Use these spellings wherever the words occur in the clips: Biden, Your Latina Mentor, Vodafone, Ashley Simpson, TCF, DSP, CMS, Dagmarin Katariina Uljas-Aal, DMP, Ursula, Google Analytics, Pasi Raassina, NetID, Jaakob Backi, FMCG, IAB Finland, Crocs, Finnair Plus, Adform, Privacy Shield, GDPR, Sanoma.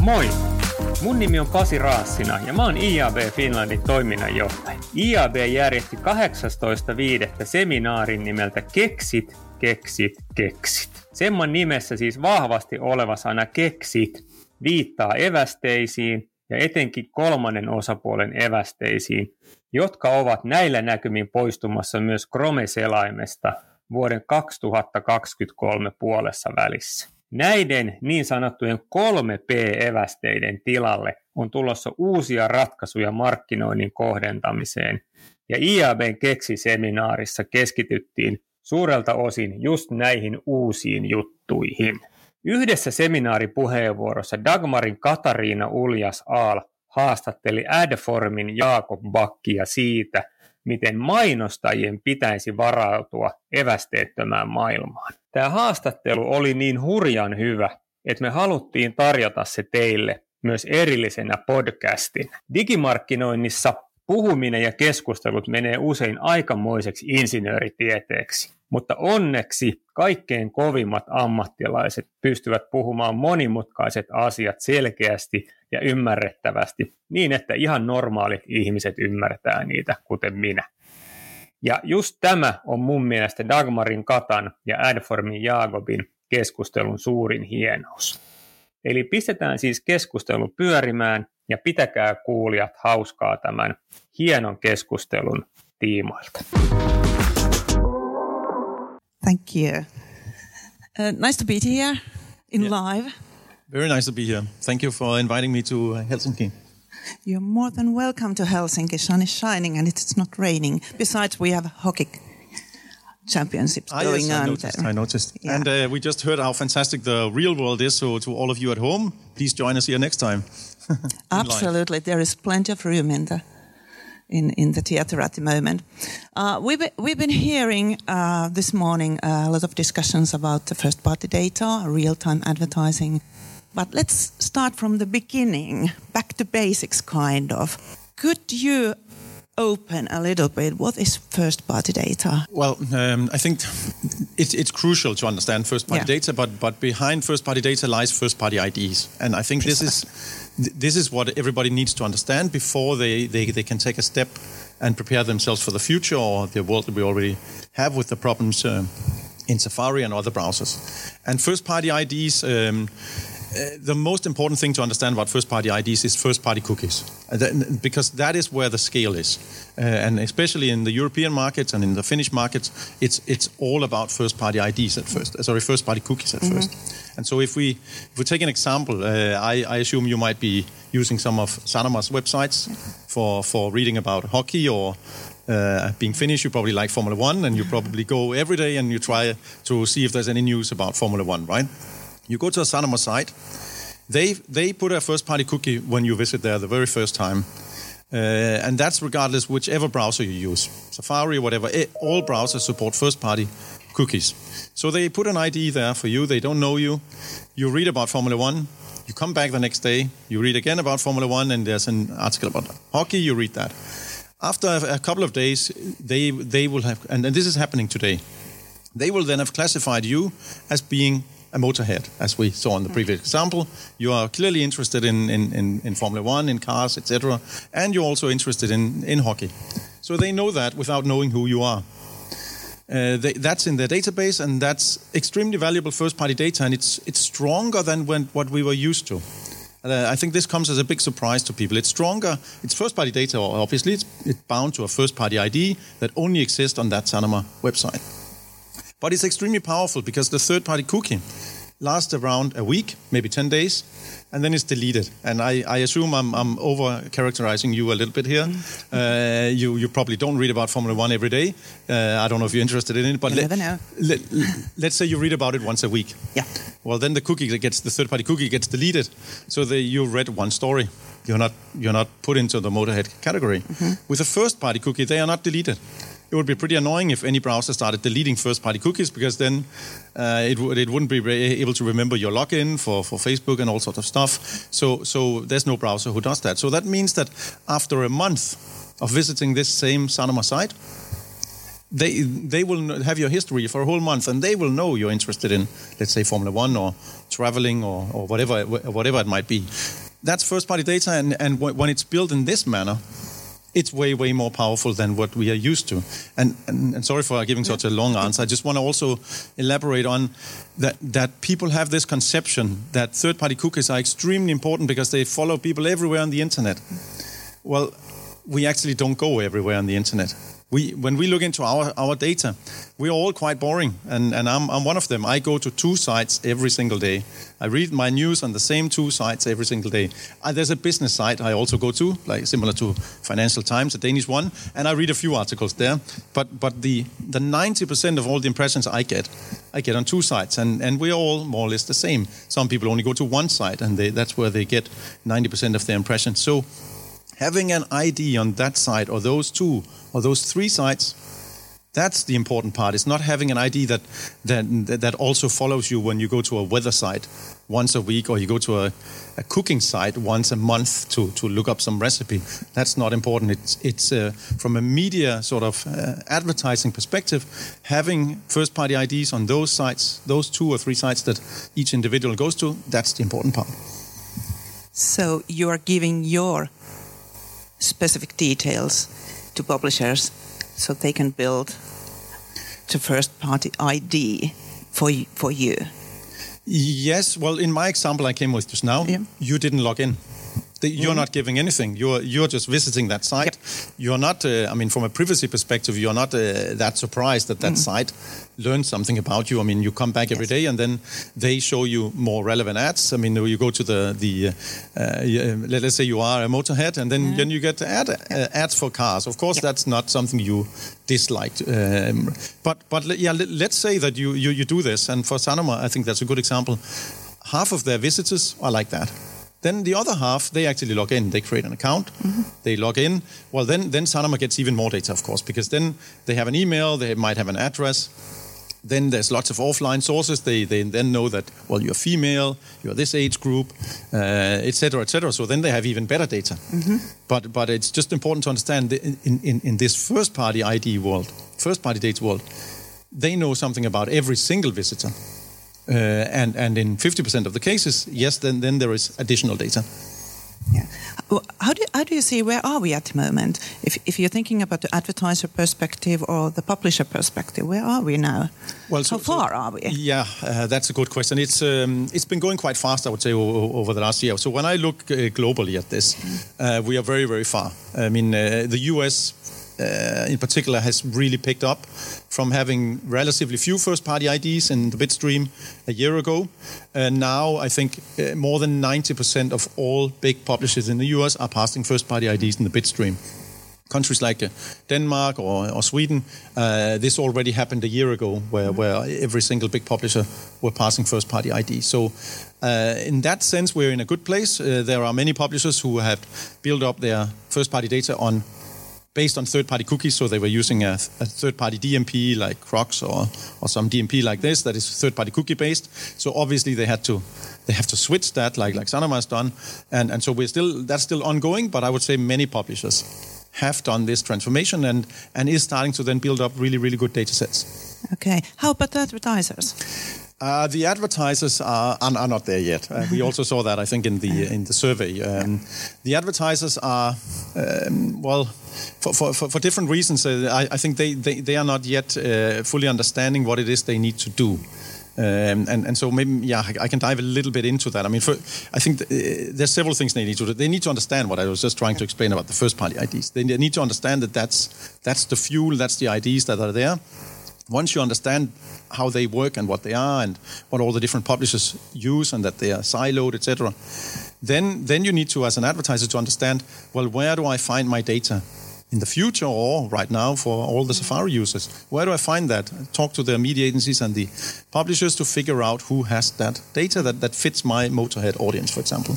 Moi! Mun nimi on Pasi Raassina ja mä oon IAB Finlandin toiminnanjohtaja. IAB järjesti 18.5. seminaarin nimeltä Keksit, keksit, keksit. Semman nimessä siis vahvasti oleva sana keksit viittaa evästeisiin ja etenkin kolmannen osapuolen evästeisiin, jotka ovat näillä näkymin poistumassa myös Chrome-selaimesta vuoden 2023 puolessa välissä. Näiden niin sanottujen 3P-evästeiden tilalle on tulossa uusia ratkaisuja markkinoinnin kohdentamiseen, ja IAB:n keksiseminaarissa keskityttiin suurelta osin just näihin uusiin juttuihin. Yhdessä seminaaripuheenvuorossa Dagmarin Katariina Uljas-Aal haastatteli Adformin Jaakob Backia siitä, miten mainostajien pitäisi varautua evästeettömään maailmaan. Tämä haastattelu oli niin hurjan hyvä, että me haluttiin tarjota se teille myös erillisenä podcastina. Digimarkkinoinnissa puhuminen ja keskustelut menee usein aikamoiseksi insinööritieteeksi, mutta onneksi kaikkein kovimmat ammattilaiset pystyvät puhumaan monimutkaiset asiat selkeästi ja ymmärrettävästi niin, että ihan normaalit ihmiset ymmärtää niitä, kuten minä. Ja just tämä on mun mielestä Dagmarin Katan ja Adformin Jaakobin keskustelun suurin hienous. Eli pistetään siis keskustelu pyörimään ja pitäkää kuulijat hauskaa tämän hienon keskustelun tiimoilta. Thank you. Nice to be here in live. Very nice to be here. Thank you for inviting me to Helsinki. You're more than welcome to Helsinki. Sun is shining and it's not raining. Besides, we have hockey championships going on. I noticed. Yeah. And we just heard how fantastic the real world is. So to all of you at home, please join us here next time. Absolutely. There is plenty of room in the theater at the moment. We've been hearing this morning a lot of discussions about the first-party data, real-time advertising. But let's start from the beginning, back to basics kind of. Could you open a little bit, what is first-party data? Well, I think it's crucial to understand first-party data, but behind first-party data lies first-party IDs. And I think this is what everybody needs to understand before they can take a step and prepare themselves for the future or the world that we already have with the problems in Safari and other browsers. And first-party IDs... the most important thing to understand about first-party IDs is first-party cookies, because that is where the scale is. And especially in the European markets and in the Finnish markets, it's all about first-party IDs at first. Sorry, first-party cookies at first. And so if we take an example, I assume you might be using some of Sanoma's websites for reading about hockey or... being Finnish, you probably like Formula 1 and you probably go every day and you try to see if there's any news about Formula 1, right? You go to a Sanoma site, they put a first-party cookie when you visit there the very first time. And that's regardless whichever browser you use. Safari, whatever, all browsers support first-party cookies. So they put an ID there for you, they don't know you. You read about Formula 1, you come back the next day, you read again about Formula 1, and there's an article about hockey, you read that. After a couple of days, they will have, and this is happening today, they will then have classified you as being a motorhead, as we saw in the previous example. You are clearly interested in Formula 1, in cars, etc. And you're also interested in hockey. So they know that without knowing who you are. That's in their database, and that's extremely valuable first-party data, and it's stronger than what we were used to. I think this comes as a big surprise to people. It's stronger. It's first-party data, obviously. It's bound to a first-party ID that only exists on that Sanoma website. But it's extremely powerful because the third-party cookie lasts around a week, maybe 10 days, and then it's deleted. And I assume I'm over-characterizing you a little bit here. You probably don't read about Formula One every day. I don't know if you're interested in it, but let's say you read about it once a week. Yeah. Well, then the cookie that gets, the third-party cookie gets deleted. So you read one story. You're not put into the motorhead category. Mm-hmm. With a first-party cookie, they are not deleted. It would be pretty annoying if any browser started deleting first-party cookies, because then it wouldn't be able to remember your login for Facebook and all sorts of stuff. So there's no browser who does that. So that means that after a month of visiting this same Sanoma site, they will have your history for a whole month, and they will know you're interested in, let's say, Formula One or traveling or whatever it might be. That's first-party data, and when it's built in this manner, it's way, way more powerful than what we are used to. And sorry for giving such a long answer. I just want to also elaborate on that people have this conception that third-party cookies are extremely important because they follow people everywhere on the internet. Well, we actually don't go everywhere on the internet. When we look into our data, we're all quite boring, and I'm one of them. I go to two sites every single day. I read my news on the same two sites every single day. There's a business site I also go to, like similar to Financial Times, a Danish one, and I read a few articles there. But the 90% of all the impressions I get on two sites, and we're all more or less the same. Some people only go to one site, and that's where they get 90% of their impressions. So having an ID on that site, or those two, or those three sites, that's the important part. It's not having an ID that also follows you when you go to a weather site once a week, or you go to a cooking site once a month to look up some recipe. That's not important. It's from a media sort of advertising perspective, having first-party IDs on those sites, those two or three sites that each individual goes to, that's the important part. So you are giving your specific details to publishers so they can build the first-party ID for you. Yes. Well, in my example I came with just now, you didn't log in. You're not giving anything. You're just visiting that site. Yep. You're not, from a privacy perspective, you're not that surprised that site learned something about you. I mean, you come back every day, and then they show you more relevant ads. I mean, you go to let's say you are a motorhead, and then you get ads for cars. Of course, that's not something you disliked. Let's say that you do this. And for Sanoma, I think that's a good example. Half of their visitors are like that. Then the other half, they actually log in. They create an account. Mm-hmm. They log in. Well, then Sanoma gets even more data, of course, because then they have an email. They might have an address. Then there's lots of offline sources. They then know that, well, you're female, you're this age group, et cetera, et cetera. So then they have even better data. Mm-hmm. But it's just important to understand in this first-party ID world, first-party data world, they know something about every single visitor. And in 50% of the cases, yes, then there is additional data. Yeah. Well, how do you see where are we at the moment? If you're thinking about the advertiser perspective or the publisher perspective, where are we now? Well, how far are we? Yeah, that's a good question. It's been going quite fast, I would say, over the last year. So when I look globally at this, we are very, very far. I mean, the US in particular has really picked up from having relatively few first-party IDs in the bitstream a year ago. Now, I think more than 90% of all big publishers in the US are passing first-party IDs in the bitstream. Countries like Denmark or Sweden, this already happened a year ago, where every single big publisher were passing first-party ID. So in that sense, we're in a good place. There are many publishers who have built up their first-party data based on third-party cookies, so they were using a third-party DMP like Crocs or some DMP like this that is third-party cookie-based. So obviously they have to switch that like Sanoma has done, and so that's still ongoing. But I would say many publishers have done this transformation and is starting to then build up really, really good data sets. Okay, how about the advertisers? The advertisers are not there yet. We also saw that, I think, in the survey. The advertisers are for different reasons. I think they are not yet fully understanding what it is they need to do. And so maybe, I can dive a little bit into that. I mean, I think there's several things they need to do. They need to understand what I was just trying to explain about the first-party IDs. They need to understand that that's the fuel, that's the IDs that are there. once you understand how they work and what they are and what all the different publishers use and that they are siloed, etc., then you need to, as an advertiser, to understand, well, where do I find my data in the future or right now for all the Safari users? Where do I find that? Talk to the media agencies and the publishers to figure out who has that data that fits my Motorhead audience, for example.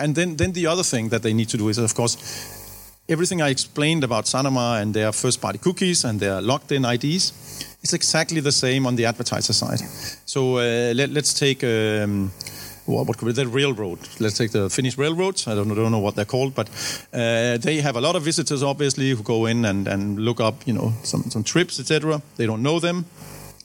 And then the other thing that they need to do is, of course, everything I explained about Sanoma and their first-party cookies and their logged-in IDs, it's exactly the same on the advertiser side. So let's take... what could be the railroad? Let's take the Finnish railroads. I don't know what they're called, but they have a lot of visitors, obviously, who go in and look up, some trips, etc. They don't know them,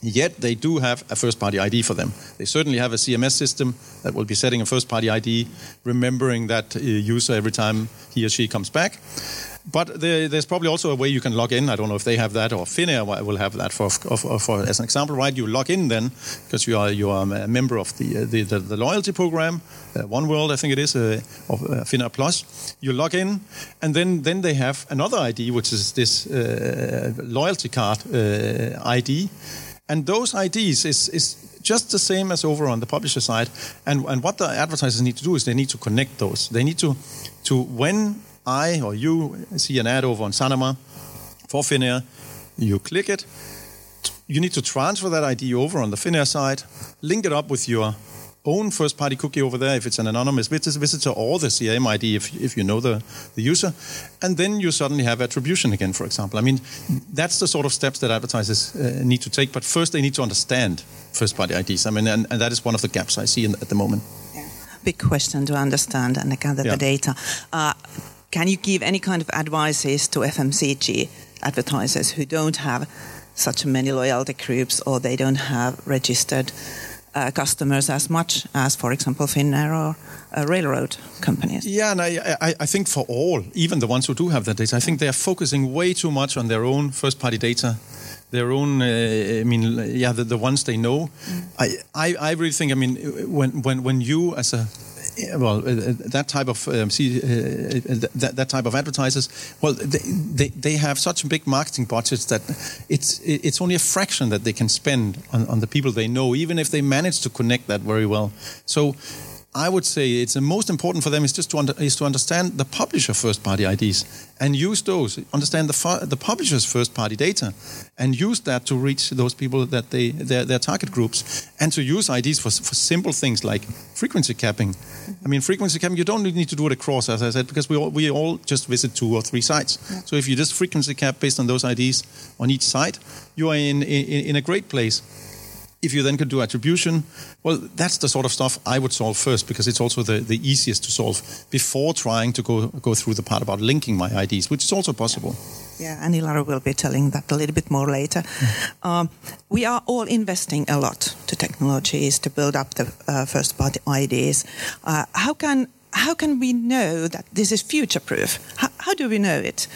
yet they do have a first-party ID for them. They certainly have a CMS system that will be setting a first-party ID, remembering that user every time he or she comes back. But there's probably also a way you can log in. I don't know if they have that, or Finnair will have that for as an example, right? You log in then because you are a member of the loyalty program, Oneworld, I think it is, of Finnair Plus. You log in, and then they have another ID, which is this loyalty card ID, and those IDs is just the same as over on the publisher side. And what the advertisers need to do is they need to connect those. They need to when I or you see an ad over on Sanoma for Finnair, you click it, you need to transfer that ID over on the Finnair side, link it up with your own first-party cookie over there if it's an anonymous visitor or the CM ID if you know the user, and then you suddenly have attribution again, for example. I mean, that's the sort of steps that advertisers need to take, but first they need to understand first-party IDs. I mean, and that is one of the gaps I see at the moment. Yeah. Big question to understand and gather the data. Can you give any kind of advices to FMCG advertisers who don't have such many loyalty groups or they don't have registered customers as much as, for example, Finnair or railroad companies? Yeah, and I think for all, even the ones who do have that data, I think they are focusing way too much on their own first-party data, their own, the ones they know. Mm. I really think, when you as a... Well, that type of that type of advertisers. Well, they have such big marketing budgets that it's only a fraction that they can spend on the people they know, even if they manage to connect that very well. So, I would say it's the most important for them is just to understand the publisher first-party IDs and use those. Understand the publisher's first-party data and use that to reach those people that their target groups, and to use IDs for simple things like frequency capping. I mean, frequency capping, you don't need to do it across, as I said, because we all just visit 2 or 3 sites. Yeah. So if you just frequency cap based on those IDs on each site, you are in a great place. If you then could do attribution, well, that's the sort of stuff I would solve first, because it's also the easiest to solve before trying to go through the part about linking my IDs, which is also possible. Yeah, and Ilari will be telling that a little bit more later. We are all investing a lot to technologies to build up the first-party IDs. How can we know that this is future-proof? How do we know it?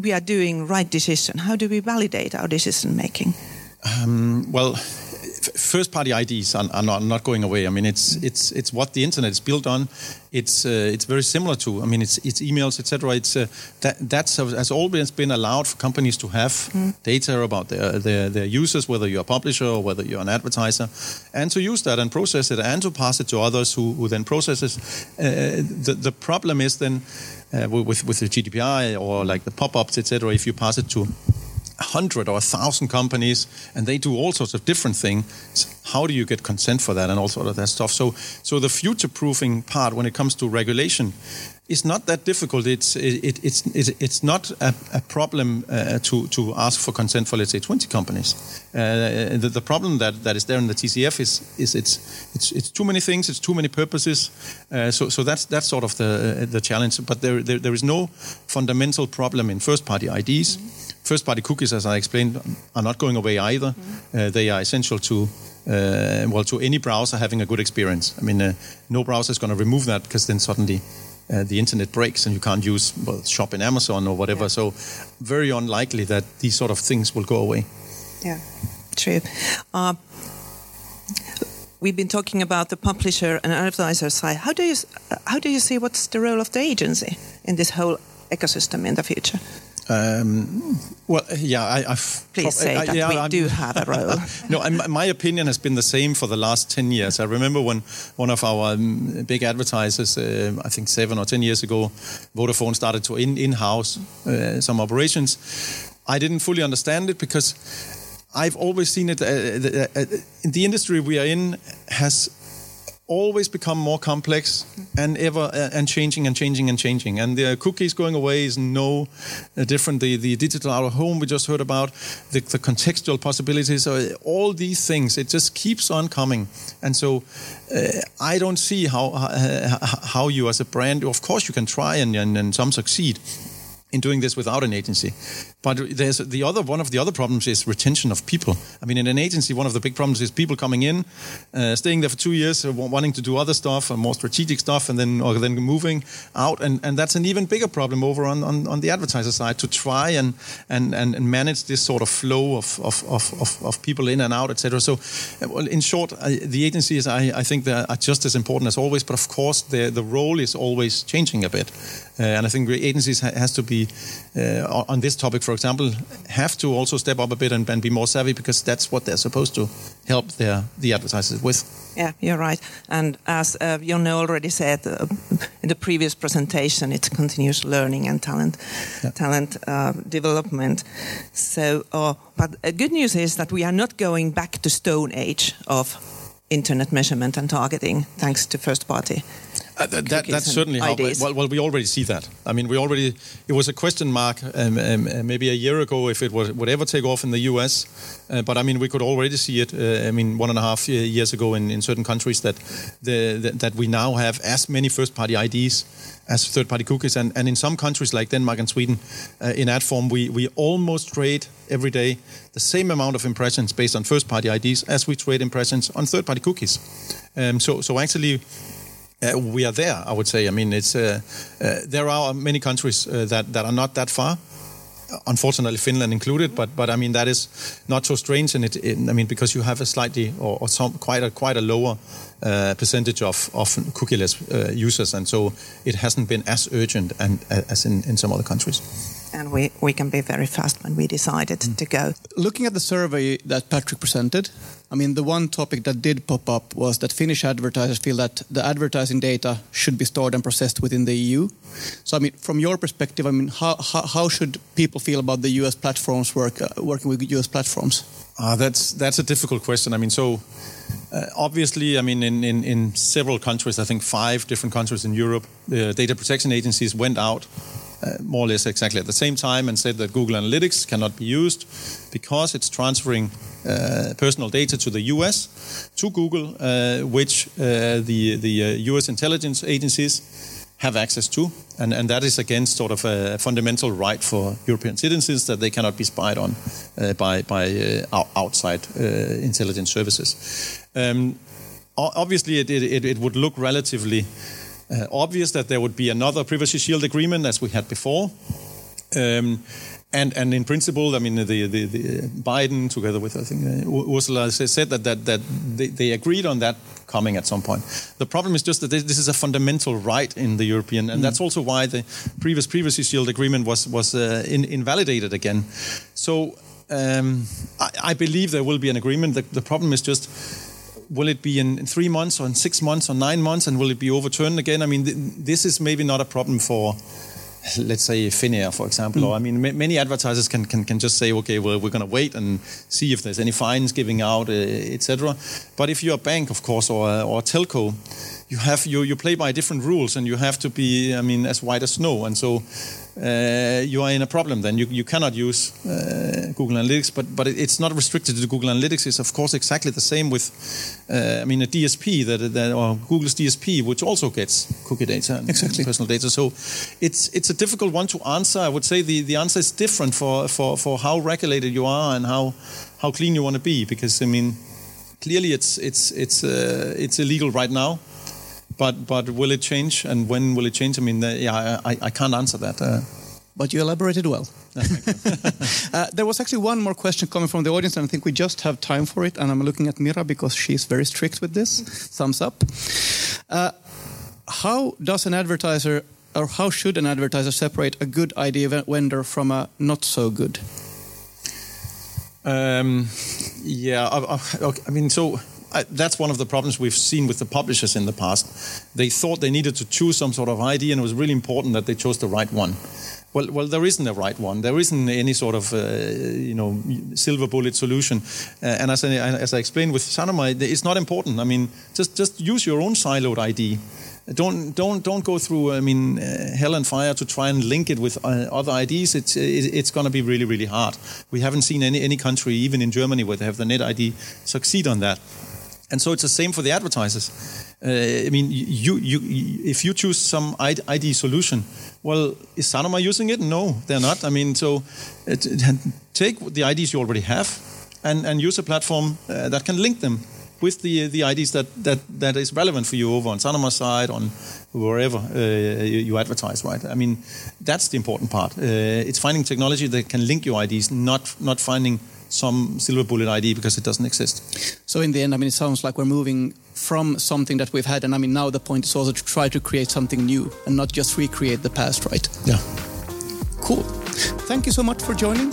We are doing right decision. How do we validate our decision-making? First-party IDs are not going away. I mean, it's what the internet is built on. It's very similar to. I mean, it's emails, etc. That's has always been allowed for companies to have data about their users, whether you're a publisher or whether you're an advertiser, and to use that and process it and to pass it to others who then process it. The problem is then with the GDPR or like the pop-ups, etc. If you pass it to 100 or 1,000 companies, and they do all sorts of different things. How do you get consent for that and all sort of that stuff? So the future-proofing part when it comes to regulation is not that difficult. It's not a problem to ask for consent for, let's say, 20 companies. The problem that is there in the TCF is it's too many things, it's too many purposes. So that's sort of the challenge. But there is no fundamental problem in first-party IDs. Mm-hmm. First-party cookies, as I explained, are not going away either. They are essential to any browser having a good experience. I mean, no browser is going to remove that, because then suddenly the internet breaks and you can't use shop in Amazon or whatever. Yeah. So very unlikely that these sort of things will go away. Yeah, true. We've been talking about the publisher and advertiser side. How do you see what's the role of the agency in this whole ecosystem in the future? Please say that we do have a role. My opinion has been the same for the last 10 years. I remember when one of our big advertisers, I think 7 or 10 years ago, Vodafone started to in-house some operations. I didn't fully understand it because I've always seen it. The industry we are in has always become more complex and ever and changing. And the cookies going away is no different. The digital out of home we just heard about, the contextual possibilities, all these things. It just keeps on coming. And so I don't see how you as a brand, of course you can try and some succeed in doing this without an agency. But there's one of the other problems is retention of people. I mean, in an agency, one of the big problems is people coming in, staying there for 2 years, wanting to do other stuff, more strategic stuff, and then moving out. And that's an even bigger problem over on the advertiser side, to try and manage this sort of flow of people in and out, etc. So, in short, the agencies, I think, they are just as important as always. But of course, the role is always changing a bit. And I think agencies has to be, on this topic, for example, have to also step up a bit and be more savvy, because that's what they're supposed to help the advertisers with. Yeah, you're right. And as Jonne already said in the previous presentation, it's continuous learning and talent development. So, but good news is that we are not going back to Stone Age of internet measurement and targeting, thanks to first party. That's certainly how. Well, we already see that. I mean, it was a question mark maybe a year ago if it would ever take off in the US. But I mean, we could already see it. 1.5 years ago in certain countries that we now have as many first-party IDs as third-party cookies, and in some countries like Denmark and Sweden, in Adform, we almost trade every day the same amount of impressions based on first-party IDs as we trade impressions on third-party cookies. So actually. We are there, I would say. I mean, it's there are many countries that are not that far. Unfortunately, Finland included, but I mean that is not so strange. And because you have a slightly quite a lower percentage of cookieless users, and so it hasn't been as urgent as in some other countries. And we can be very fast when we decided to go. Looking at the survey that Patrick presented, I mean, the one topic that did pop up was that Finnish advertisers feel that the advertising data should be stored and processed within the EU. So, I mean, from your perspective, I mean, how should people feel about the US platforms working with US platforms? That's a difficult question. I mean, so obviously, I mean, in several countries, I think 5 different countries in Europe, the data protection agencies went out more or less exactly at the same time and said that Google Analytics cannot be used because it's transferring personal data to the US, to Google, which the US intelligence agencies have access to. And that is against sort of a fundamental right for European citizens that they cannot be spied on by outside intelligence services. Obviously, it would look relatively obvious that there would be another Privacy Shield agreement as we had before, and in principle, I mean, the Biden together with, I think, Ursula said that they agreed on that coming at some point. The problem is just that this is a fundamental right in the European, and that's also why the previous Privacy Shield agreement was invalidated again. So I believe there will be an agreement. The problem is just, will it be in 3 months or in 6 months or 9 months, and will it be overturned again? I mean, this is maybe not a problem for, let's say, Finnair, for example. Or, I mean, many advertisers can just say, okay, well, we're going to wait and see if there's any fines giving out, etc. But if you're a bank, of course, or a telco, you have you play by different rules, and you have to be, I mean, as white as snow. And so you are in a problem then. You cannot use Google Analytics, but it's not restricted to Google Analytics. It's, of course, exactly the same with, a DSP, or Google's DSP, which also gets cookie data and personal data. So it's a difficult one to answer. I would say the answer is different for how regulated you are and how clean you want to be, because, I mean, clearly it's illegal right now. But will it change, and when will it change? I mean, I can't answer that. But you elaborated well. There was actually one more question coming from the audience, and I think we just have time for it. And I'm looking at Mira because she's very strict with this. Thumbs up. How does an advertiser or how should an advertiser separate a good ID vendor from a not so good? That's one of the problems we've seen with the publishers in the past. They thought they needed to choose some sort of ID, and it was really important that they chose the right one. Well, there isn't a right one. There isn't any sort of, silver bullet solution. And as I explained with Sanoma, it's not important. I mean, just use your own siloed ID. Don't go through hell and fire to try and link it with other IDs. It's going to be really, really hard. We haven't seen any country, even in Germany, where they have the NetID succeed on that. And so it's the same for the advertisers. If you choose some ID solution, well, is Sanoma using it? No, they're not. Take the IDs you already have and use a platform that can link them with the IDs that is relevant for you over on Sanoma's side, on wherever you advertise, right? I mean, that's the important part. It's finding technology that can link your IDs, not finding some silver bullet ID because it doesn't exist. So in the end, it sounds like we're moving from something that we've had, and now the point is also to try to create something new and not just recreate the past, right? Yeah. Cool. Thank you so much for joining.